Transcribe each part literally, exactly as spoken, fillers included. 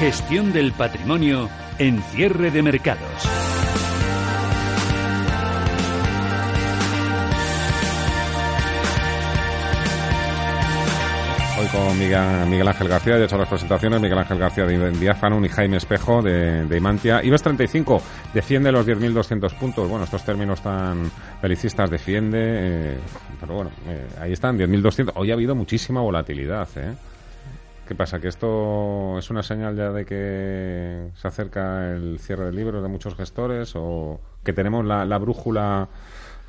Gestión del patrimonio en cierre de mercados. Hoy con Miguel Ángel García, ya he hecho las presentaciones, Miguel Ángel García de Iben Diafano y Jaime Espejo de, de Imantia. IBEX treinta y cinco defiende los diez mil doscientos puntos. Bueno, estos términos tan belicistas, defiende, eh, pero bueno, eh, ahí están, diez mil doscientos. Hoy ha habido muchísima volatilidad, ¿eh? ¿Qué pasa? ¿Que esto es una señal ya de que se acerca el cierre del libro de muchos gestores o que tenemos la, la brújula,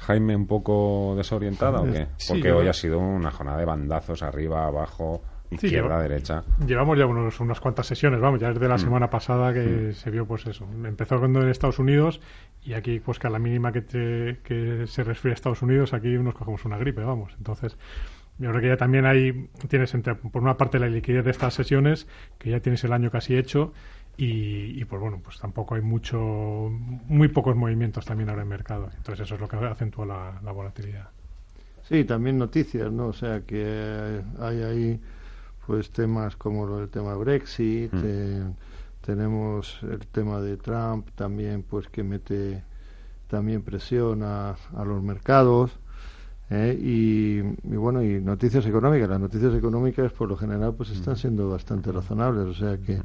Jaime, un poco desorientada o qué? Porque sí, hoy ha sido una jornada de bandazos arriba, abajo, izquierda, sí, derecha. Llevamos ya unos, unas cuantas sesiones, vamos, ya desde la mm. semana pasada que mm. se vio pues eso. Empezó cuando en Estados Unidos y aquí pues que a la mínima que, te, que se resfría Estados Unidos aquí nos cogemos una gripe, vamos. Entonces... yo creo que ya también hay, tienes entre, por una parte la liquidez de estas sesiones, que ya tienes el año casi hecho, y, y pues bueno, pues tampoco hay mucho, muy pocos movimientos también ahora en mercado. Entonces eso es lo que acentúa la, la volatilidad. Sí, también noticias, ¿no? O sea que hay ahí pues temas como el tema Brexit, mm. eh, tenemos el tema de Trump también, pues que mete también presión a, a los mercados. Eh, y, y bueno, y noticias económicas. Las noticias económicas por lo general pues están siendo bastante razonables, o sea que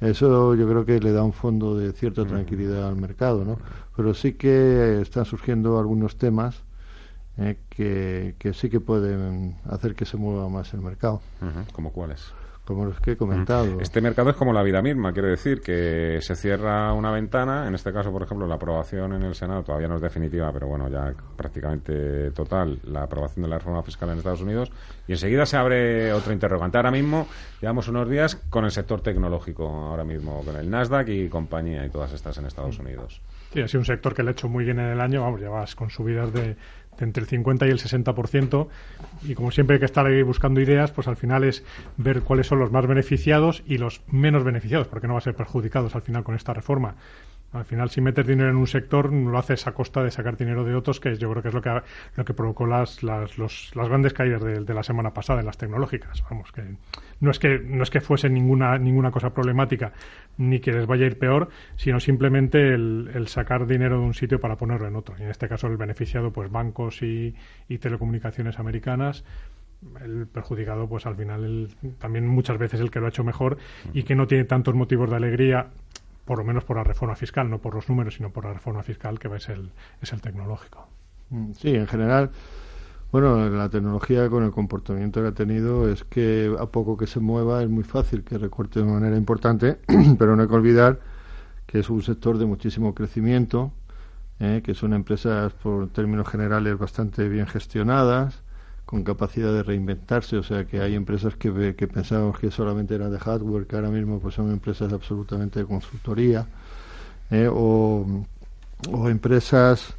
eso yo creo que le da un fondo de cierta tranquilidad al mercado, ¿no? Pero sí que están surgiendo algunos temas eh, que, que sí que pueden hacer que se mueva más el mercado. ¿Como cuáles? Como los que he comentado. Este mercado es como la vida misma, quiere decir que se cierra una ventana, en este caso, por ejemplo, la aprobación en el Senado todavía no es definitiva, pero bueno, ya prácticamente total, la aprobación de la reforma fiscal en Estados Unidos, y enseguida se abre otro interrogante. Ahora mismo, llevamos unos días con el sector tecnológico, ahora mismo con el Nasdaq y compañía y todas estas en Estados Unidos. Sí, ha sido un sector que le ha hecho muy bien en el año, vamos, ya vas con subidas de... entre el cincuenta y el sesenta por ciento, y como siempre hay que estar ahí buscando ideas, pues al final es ver cuáles son los más beneficiados y los menos beneficiados, porque no va a ser perjudicados al final con esta reforma. Al final, si metes dinero en un sector, no lo haces a costa de sacar dinero de otros, que yo creo que es lo que ha, lo que provocó las las, los, las grandes caídas de, de la semana pasada en las tecnológicas. Vamos, que no es que no es que fuese ninguna ninguna cosa problemática, ni que les vaya a ir peor, sino simplemente el, el sacar dinero de un sitio para ponerlo en otro. Y en este caso, el beneficiado, pues bancos y, y telecomunicaciones americanas. El perjudicado, pues al final, el, también muchas veces el que lo ha hecho mejor y que no tiene tantos motivos de alegría, por lo menos por la reforma fiscal, no por los números, sino por la reforma fiscal, que es el, es el tecnológico. Sí, en general, bueno, la tecnología con el comportamiento que ha tenido es que a poco que se mueva es muy fácil que recorte de manera importante, pero no hay que olvidar que es un sector de muchísimo crecimiento, eh, que son empresas por términos generales bastante bien gestionadas, con capacidad de reinventarse, o sea que hay empresas que, que pensábamos que solamente eran de hardware, que ahora mismo pues son empresas absolutamente de consultoría, eh, o, o empresas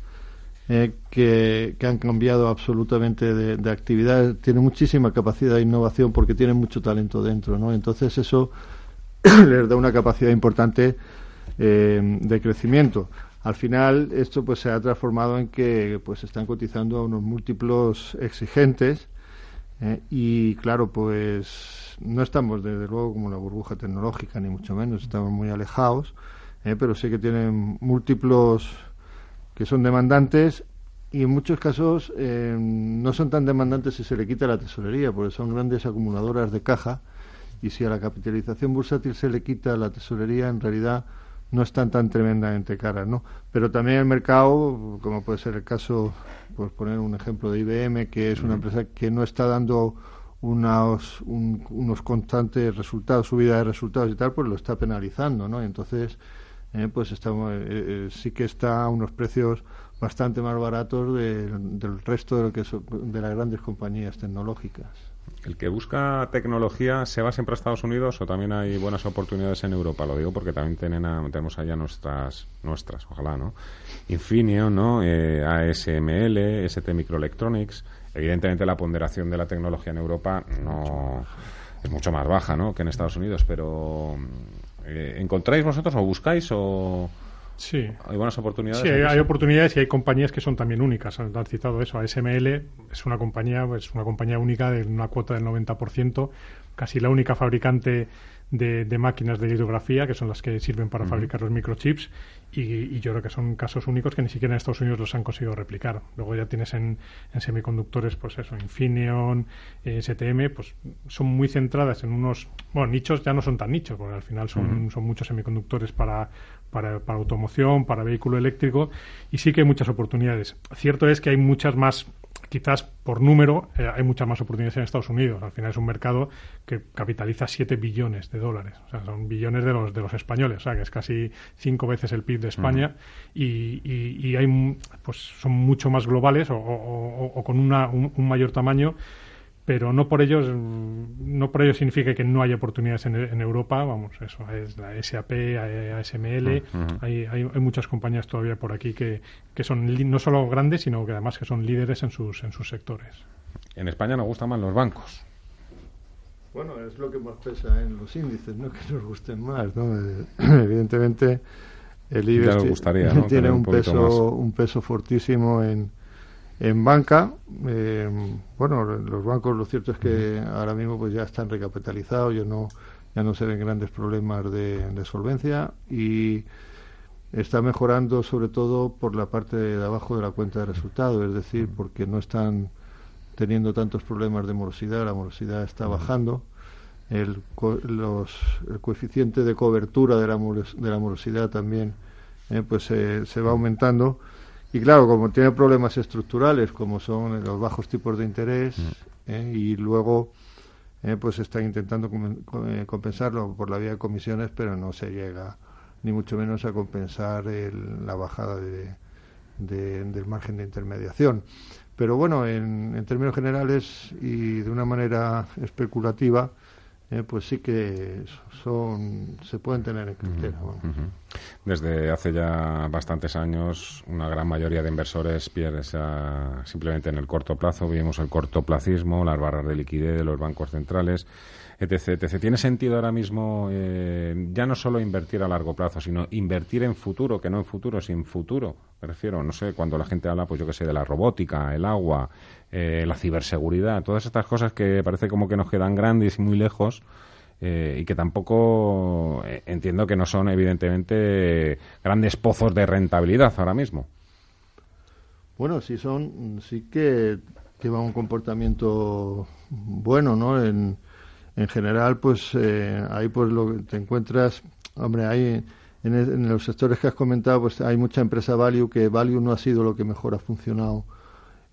eh, que, que han cambiado absolutamente de, de actividad, tienen muchísima capacidad de innovación porque tienen mucho talento dentro, ¿no? Entonces eso les da una capacidad importante eh, de crecimiento. Al final, esto pues se ha transformado en que pues se están cotizando a unos múltiplos exigentes eh, y, claro, pues no estamos, desde luego, como la burbuja tecnológica, ni mucho menos, estamos muy alejados, eh, pero sí que tienen múltiplos que son demandantes y en muchos casos eh, no son tan demandantes si se le quita la tesorería, porque son grandes acumuladoras de caja y si a la capitalización bursátil se le quita la tesorería, en realidad no están tan tremendamente caras, ¿no? Pero también el mercado, como puede ser el caso, pues poner un ejemplo de I B M, que es una empresa que no está dando unos, un, unos constantes resultados, subida de resultados y tal, pues lo está penalizando, ¿no? Y entonces, eh, pues estamos, eh, eh, sí que está a unos precios bastante más baratos de, del resto de, lo que so, de las grandes compañías tecnológicas. ¿El que busca tecnología se va siempre a Estados Unidos o también hay buenas oportunidades en Europa? Lo digo porque también tienen a, tenemos allá nuestras, nuestras ojalá, ¿no? Infineon, ¿no? Eh, A S M L, S T Microelectronics. Evidentemente la ponderación de la tecnología en Europa no es mucho más baja, ¿no?, que en Estados Unidos, pero eh, ¿encontráis vosotros o buscáis o...? Sí. ¿Hay buenas oportunidades? Sí, hay oportunidades y hay compañías que son también únicas. Han citado eso. A S M L es una compañía, pues una compañía única de una cuota del noventa por ciento, casi la única fabricante de, de máquinas de litografía, que son las que sirven para uh-huh. fabricar los microchips, y, y yo creo que son casos únicos que ni siquiera en Estados Unidos los han conseguido replicar. Luego ya tienes en, en semiconductores, pues eso, Infineon, eh, S T M, pues son muy centradas en unos... Bueno, nichos ya no son tan nichos, porque al final son, uh-huh. son muchos semiconductores para... Para, para automoción, para vehículo eléctrico, y sí que hay muchas oportunidades. Cierto es que hay muchas más, quizás por número, eh, hay muchas más oportunidades en Estados Unidos. Al final es un mercado que capitaliza siete billones de dólares. O sea, son billones de los de los españoles. O sea, que es casi cinco veces el P I B de España. Uh-huh. y, y, y hay, pues, son mucho más globales o, o, o con una, un, un mayor tamaño. Pero no por ello, no por ello significa que no haya oportunidades en, en Europa. Vamos, eso es la S A P, A S M L, uh-huh. hay, hay, hay muchas compañías todavía por aquí que, que son li- no solo grandes, sino que además que son líderes en sus en sus sectores. En España nos gustan más los bancos. Bueno, es lo que más pesa en los índices, ¿no? Que nos gusten más, ¿no? Evidentemente, el IBEX t- gustaría, ¿no?, tiene un, un peso un peso fortísimo en En banca. Eh, bueno, los bancos, lo cierto es que ahora mismo pues ya están recapitalizados, ya no, ya no se ven grandes problemas de, de solvencia y está mejorando sobre todo por la parte de abajo de la cuenta de resultados, es decir, porque no están teniendo tantos problemas de morosidad, la morosidad está bajando, el, co- los, el coeficiente de cobertura de la, moros- de la morosidad también eh, pues eh, se va aumentando. Y claro, como tiene problemas estructurales, como son los bajos tipos de interés, ¿eh? y luego eh, pues están intentando com- compensarlo por la vía de comisiones, pero no se llega ni mucho menos a compensar el, la bajada de, de, del margen de intermediación. Pero bueno, en, en términos generales y de una manera especulativa, Eh, pues sí que son se pueden tener en cartera. Uh-huh, uh-huh. Desde hace ya bastantes años, una gran mayoría de inversores pierde esa, simplemente en el corto plazo. Vivimos el cortoplacismo, las barras de liquidez de los bancos centrales, etcétera, etcétera. ¿Tiene sentido ahora mismo eh, ya no solo invertir a largo plazo, sino invertir en futuro, que no en futuro, sin futuro? Me refiero, no sé, cuando la gente habla, pues yo qué sé, de la robótica, el agua, eh, la ciberseguridad, todas estas cosas que parece como que nos quedan grandes y muy lejos eh, y que tampoco eh, entiendo que no son, evidentemente, eh, grandes pozos de rentabilidad ahora mismo. Bueno, sí son, sí que lleva un comportamiento bueno, ¿no? En, en general, pues eh, ahí pues lo que te encuentras, hombre, ahí... En, el, en los sectores que has comentado, pues hay mucha empresa value, que value no ha sido lo que mejor ha funcionado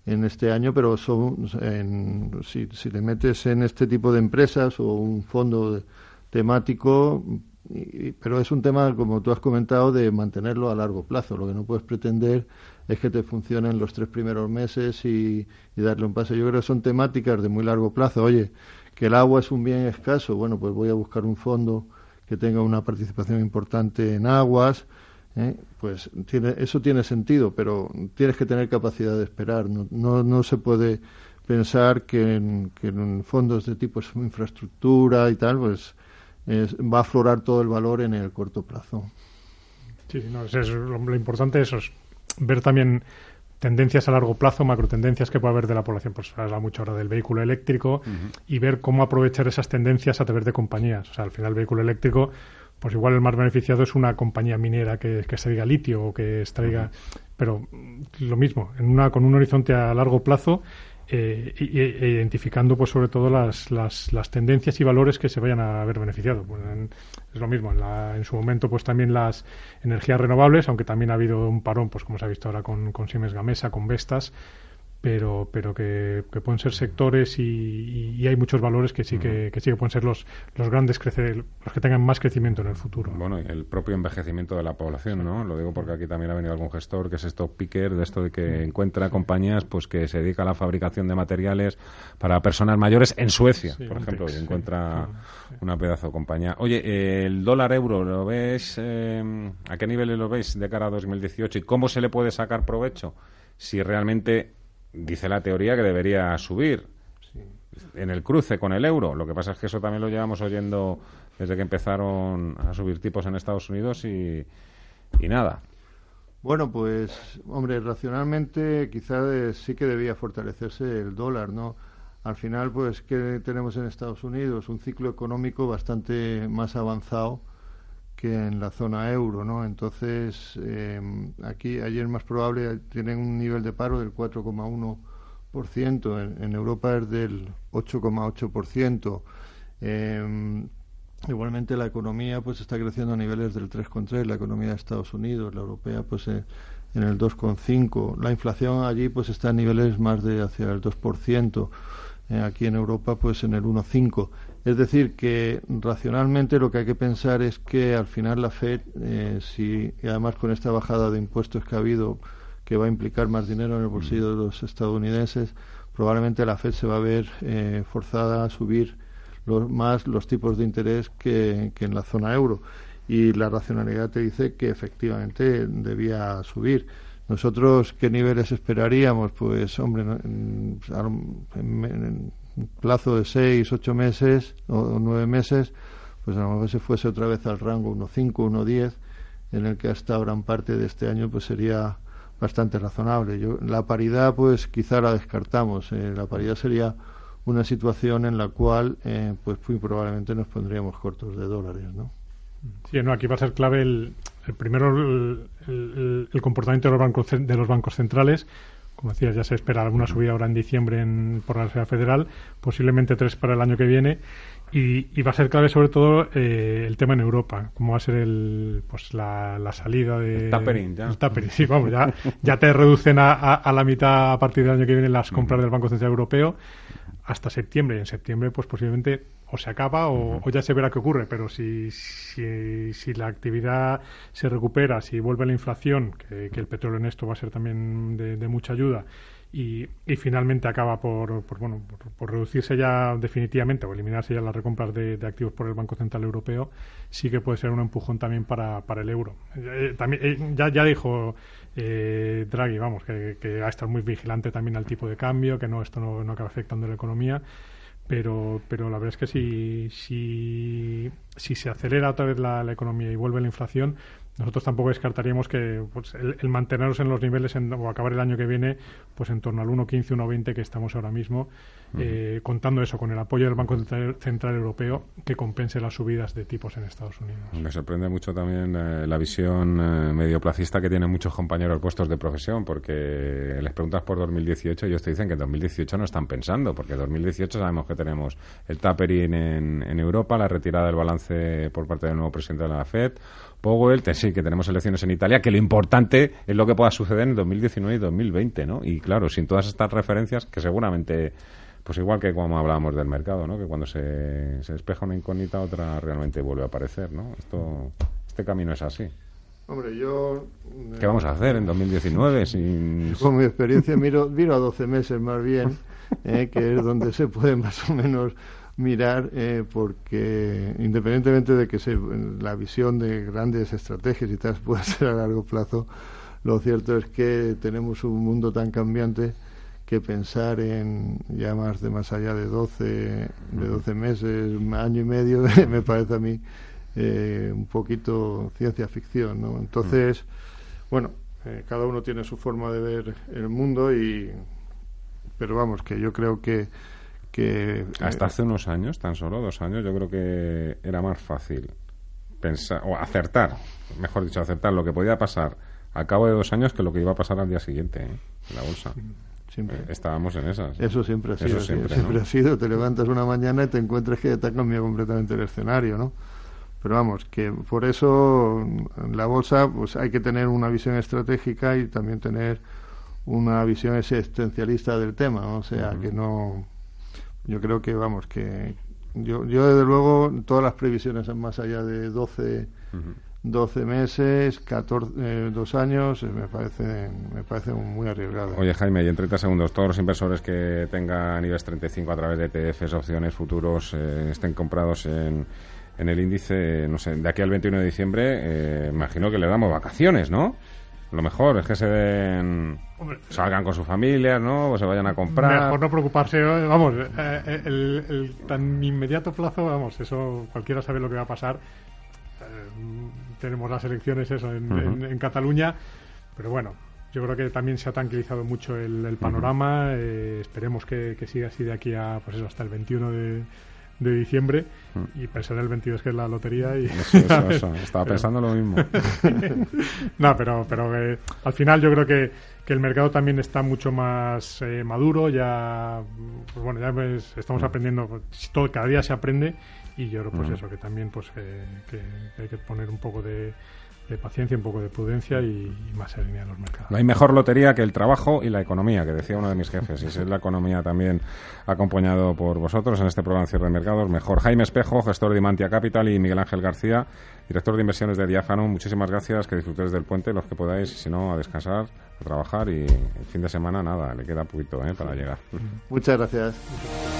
en este año, pero son en, si, si te metes en este tipo de empresas o un fondo de, temático, y, pero es un tema, como tú has comentado, de mantenerlo a largo plazo. Lo que no puedes pretender es que te funcionen los tres primeros meses y, y darle un pase. Yo creo que son temáticas de muy largo plazo. Oye, que el agua es un bien escaso, bueno, pues voy a buscar un fondo que tenga una participación importante en aguas, ¿eh? pues tiene, eso tiene sentido, pero tienes que tener capacidad de esperar. No, no, no se puede pensar que en, que en fondos de tipo infraestructura y tal, pues es, va a aflorar todo el valor en el corto plazo. Sí, no, es eso, lo, lo importante es, es ver también tendencias a largo plazo, macrotendencias que puede haber de la población. Pues se habla mucho ahora del vehículo eléctrico uh-huh. y ver cómo aprovechar esas tendencias a través de compañías. O sea, al final el vehículo eléctrico, pues igual el más beneficiado es una compañía minera que, que extraiga litio o que extraiga... Uh-huh. Pero lo mismo, en una, con un horizonte a largo plazo eh, e, e identificando pues sobre todo las, las, las tendencias y valores que se vayan a haber beneficiado. Pues en, es lo mismo, en, la, en su momento pues también las energías renovables, aunque también ha habido un parón, pues como se ha visto ahora con, con Siemens Gamesa, con Vestas, pero pero que, que pueden ser sectores y, y, y hay muchos valores que sí que, que sí que pueden ser los los grandes crecer, los que tengan más crecimiento en el futuro. Bueno, el propio envejecimiento de la población, ¿no? Lo digo porque aquí también ha venido algún gestor que es stock picker, de esto de que encuentra compañías pues que se dedica a la fabricación de materiales para personas mayores en Suecia, sí, por Antex, ejemplo, y encuentra sí, sí, sí. una pedazo de compañía. Oye, el dólar euro, ¿lo ves? Eh, ¿a qué niveles lo ves de cara a dos mil dieciocho? ¿Y cómo se le puede sacar provecho si realmente dice la teoría que debería subir sí. en el cruce con el euro? Lo que pasa es que eso también lo llevamos oyendo desde que empezaron a subir tipos en Estados Unidos y, y nada. Bueno, pues, hombre, racionalmente quizás eh, sí que debía fortalecerse el dólar, ¿no? Al final, pues, ¿qué tenemos en Estados Unidos? Un ciclo económico bastante más avanzado que en la zona euro, ¿no? Entonces, eh, aquí, ayer más probable, tienen un nivel de paro del cuatro coma uno por ciento, en, en Europa es del ocho coma ocho por ciento. Eh, igualmente, la economía, pues, está creciendo a niveles del tres coma tres, la economía de Estados Unidos, la europea, pues, eh, en el dos coma cinco. La inflación allí, pues, está a niveles más de hacia el dos por ciento. Eh, aquí en Europa, pues, en el uno coma cinco por ciento. Es decir, que racionalmente lo que hay que pensar es que al final la FED, eh, si y además con esta bajada de impuestos que ha habido, que va a implicar más dinero en el bolsillo de los estadounidenses, probablemente la FED se va a ver eh, forzada a subir los, más los tipos de interés que, que en la zona euro. Y la racionalidad te dice que efectivamente debía subir. Nosotros, ¿qué niveles esperaríamos? Pues, hombre, en, en, en, plazo de seis, ocho meses o nueve meses, pues a lo mejor se fuese otra vez al rango uno coma cinco, uno coma diez, en el que hasta gran parte de este año pues sería bastante razonable. Yo, la paridad pues quizá la descartamos. Eh, la paridad sería una situación en la cual eh, pues muy probablemente nos pondríamos cortos de dólares, ¿no? Sí, no, aquí va a ser clave el, el primero el, el, el comportamiento de los bancos, de los bancos centrales. Como decías, ya se espera alguna subida ahora en diciembre en, por la Reserva Federal, posiblemente tres para el año que viene, y, y va a ser clave sobre todo eh, el tema en Europa, cómo va a ser el pues la, la salida de... El tapering, ya. El tapering, sí, vamos, ya, ya te reducen a, a, a la mitad a partir del año que viene las compras del Banco Central Europeo hasta septiembre, y en septiembre pues posiblemente o se acaba o, uh-huh. o ya se verá qué ocurre, pero si, si, si la actividad se recupera, si vuelve la inflación, que, que el petróleo en esto va a ser también de, de mucha ayuda, y, y finalmente acaba por, por bueno por, por reducirse ya definitivamente o eliminarse ya las recompras de, de activos por el Banco Central Europeo, sí que puede ser un empujón también para, para el euro. Eh, también, eh, ya, ya dijo eh, Draghi, vamos, que, que va a estar muy vigilante también al tipo de cambio, que no esto no, no acaba afectando a la economía. Pero, pero la verdad es que si, si, si se acelera otra vez la, la economía y vuelve la inflación, nosotros tampoco descartaríamos que pues, el, el mantenernos en los niveles en, o acabar el año que viene pues en torno al uno coma quince, uno coma veinte que estamos ahora mismo, uh-huh. eh, contando eso con el apoyo del Banco Central Europeo que compense las subidas de tipos en Estados Unidos. Me sorprende mucho también eh, la visión eh, medioplacista que tienen muchos compañeros puestos de profesión, porque les preguntas por dos mil dieciocho y ellos te dicen que en dos mil dieciocho no están pensando, porque en dos mil dieciocho sabemos que tenemos el tapering en, en Europa, la retirada del balance por parte del nuevo presidente de la FED, Powell, te, sí, que tenemos elecciones en Italia, que lo importante es lo que pueda suceder en dos mil diecinueve y dos mil veinte, ¿no? Y claro, sin todas estas referencias, que seguramente, pues igual que como hablábamos del mercado, ¿no? Que cuando se, se despeja una incógnita, otra realmente vuelve a aparecer, ¿no? Esto, este camino es así. Hombre, yo... Eh, ¿qué vamos a hacer en dos mil diecinueve? Sin... Con mi experiencia miro, miro a doce meses más bien, eh, que es donde se puede más o menos... mirar eh, porque independientemente de que se, la visión de grandes estrategias y tal pueda ser a largo plazo, lo cierto es que tenemos un mundo tan cambiante que pensar en ya más de más allá de doce, de doce meses, un año y medio, me parece a mí eh, un poquito ciencia ficción, ¿no? Entonces, bueno, eh, cada uno tiene su forma de ver el mundo y pero vamos, que yo creo que Que, hasta eh, hace unos años, tan solo dos años, yo creo que era más fácil pensar o acertar, mejor dicho, acertar lo que podía pasar al cabo de dos años que lo que iba a pasar al día siguiente, ¿eh? En la bolsa. Siempre. Eh, estábamos en esas. Eso siempre ha sido. Eso siempre, sí, ¿no? Siempre ha sido. Te levantas una mañana y te encuentras que te ha cambiado completamente el escenario, ¿no? Pero vamos, que por eso en la bolsa pues hay que tener una visión estratégica y también tener una visión existencialista del tema, ¿no? O sea, uh-huh. que no... Yo creo que, vamos, que... Yo, yo desde luego, todas las previsiones son más allá de doce... Uh-huh. doce meses, catorce, eh, dos años, me parece, me parece muy arriesgado. Oye, Jaime, y en treinta segundos, todos los inversores que tengan IBEX treinta y cinco a través de E T Efes, opciones, futuros, eh, estén comprados en, en el índice, no sé, de aquí al veintiuno de diciembre, eh, imagino que le damos vacaciones, ¿no? Lo mejor es que se den, Hombre, salgan con sus familias, ¿no? O se vayan a comprar. Mejor no preocuparse, vamos, eh, el, el tan inmediato plazo, vamos, eso cualquiera sabe lo que va a pasar. Tenemos las elecciones eso en, uh-huh. en, en Cataluña, pero bueno, yo creo que también se ha tranquilizado mucho el, el panorama, uh-huh. eh, esperemos que, que siga así de aquí a, pues eso, hasta el veintiuno de diciembre uh-huh. y pensar en el veintidós que es la lotería y eso, eso, eso. Estaba pero... pensando lo mismo. No, pero, pero eh, al final yo creo que, que el mercado también está mucho más eh, maduro, ya pues bueno, ya pues estamos uh-huh. aprendiendo, todo, cada día se aprende. Y yo creo pues uh-huh. eso, que también pues eh, que, que hay que poner un poco de, de paciencia, un poco de prudencia y, y más serenidad en los mercados. No hay mejor lotería que el trabajo y la economía, que decía uno de mis jefes. Y si es la economía también acompañado por vosotros en este programa de Cierre de Mercados, mejor. Jaime Espejo, gestor de Imantia Capital, y Miguel Ángel García, director de inversiones de Diáfano. Muchísimas gracias, que disfrutéis del puente, los que podáis, si no, a descansar, a trabajar y el fin de semana nada, le queda poquito, ¿eh?, para llegar. Muchas gracias.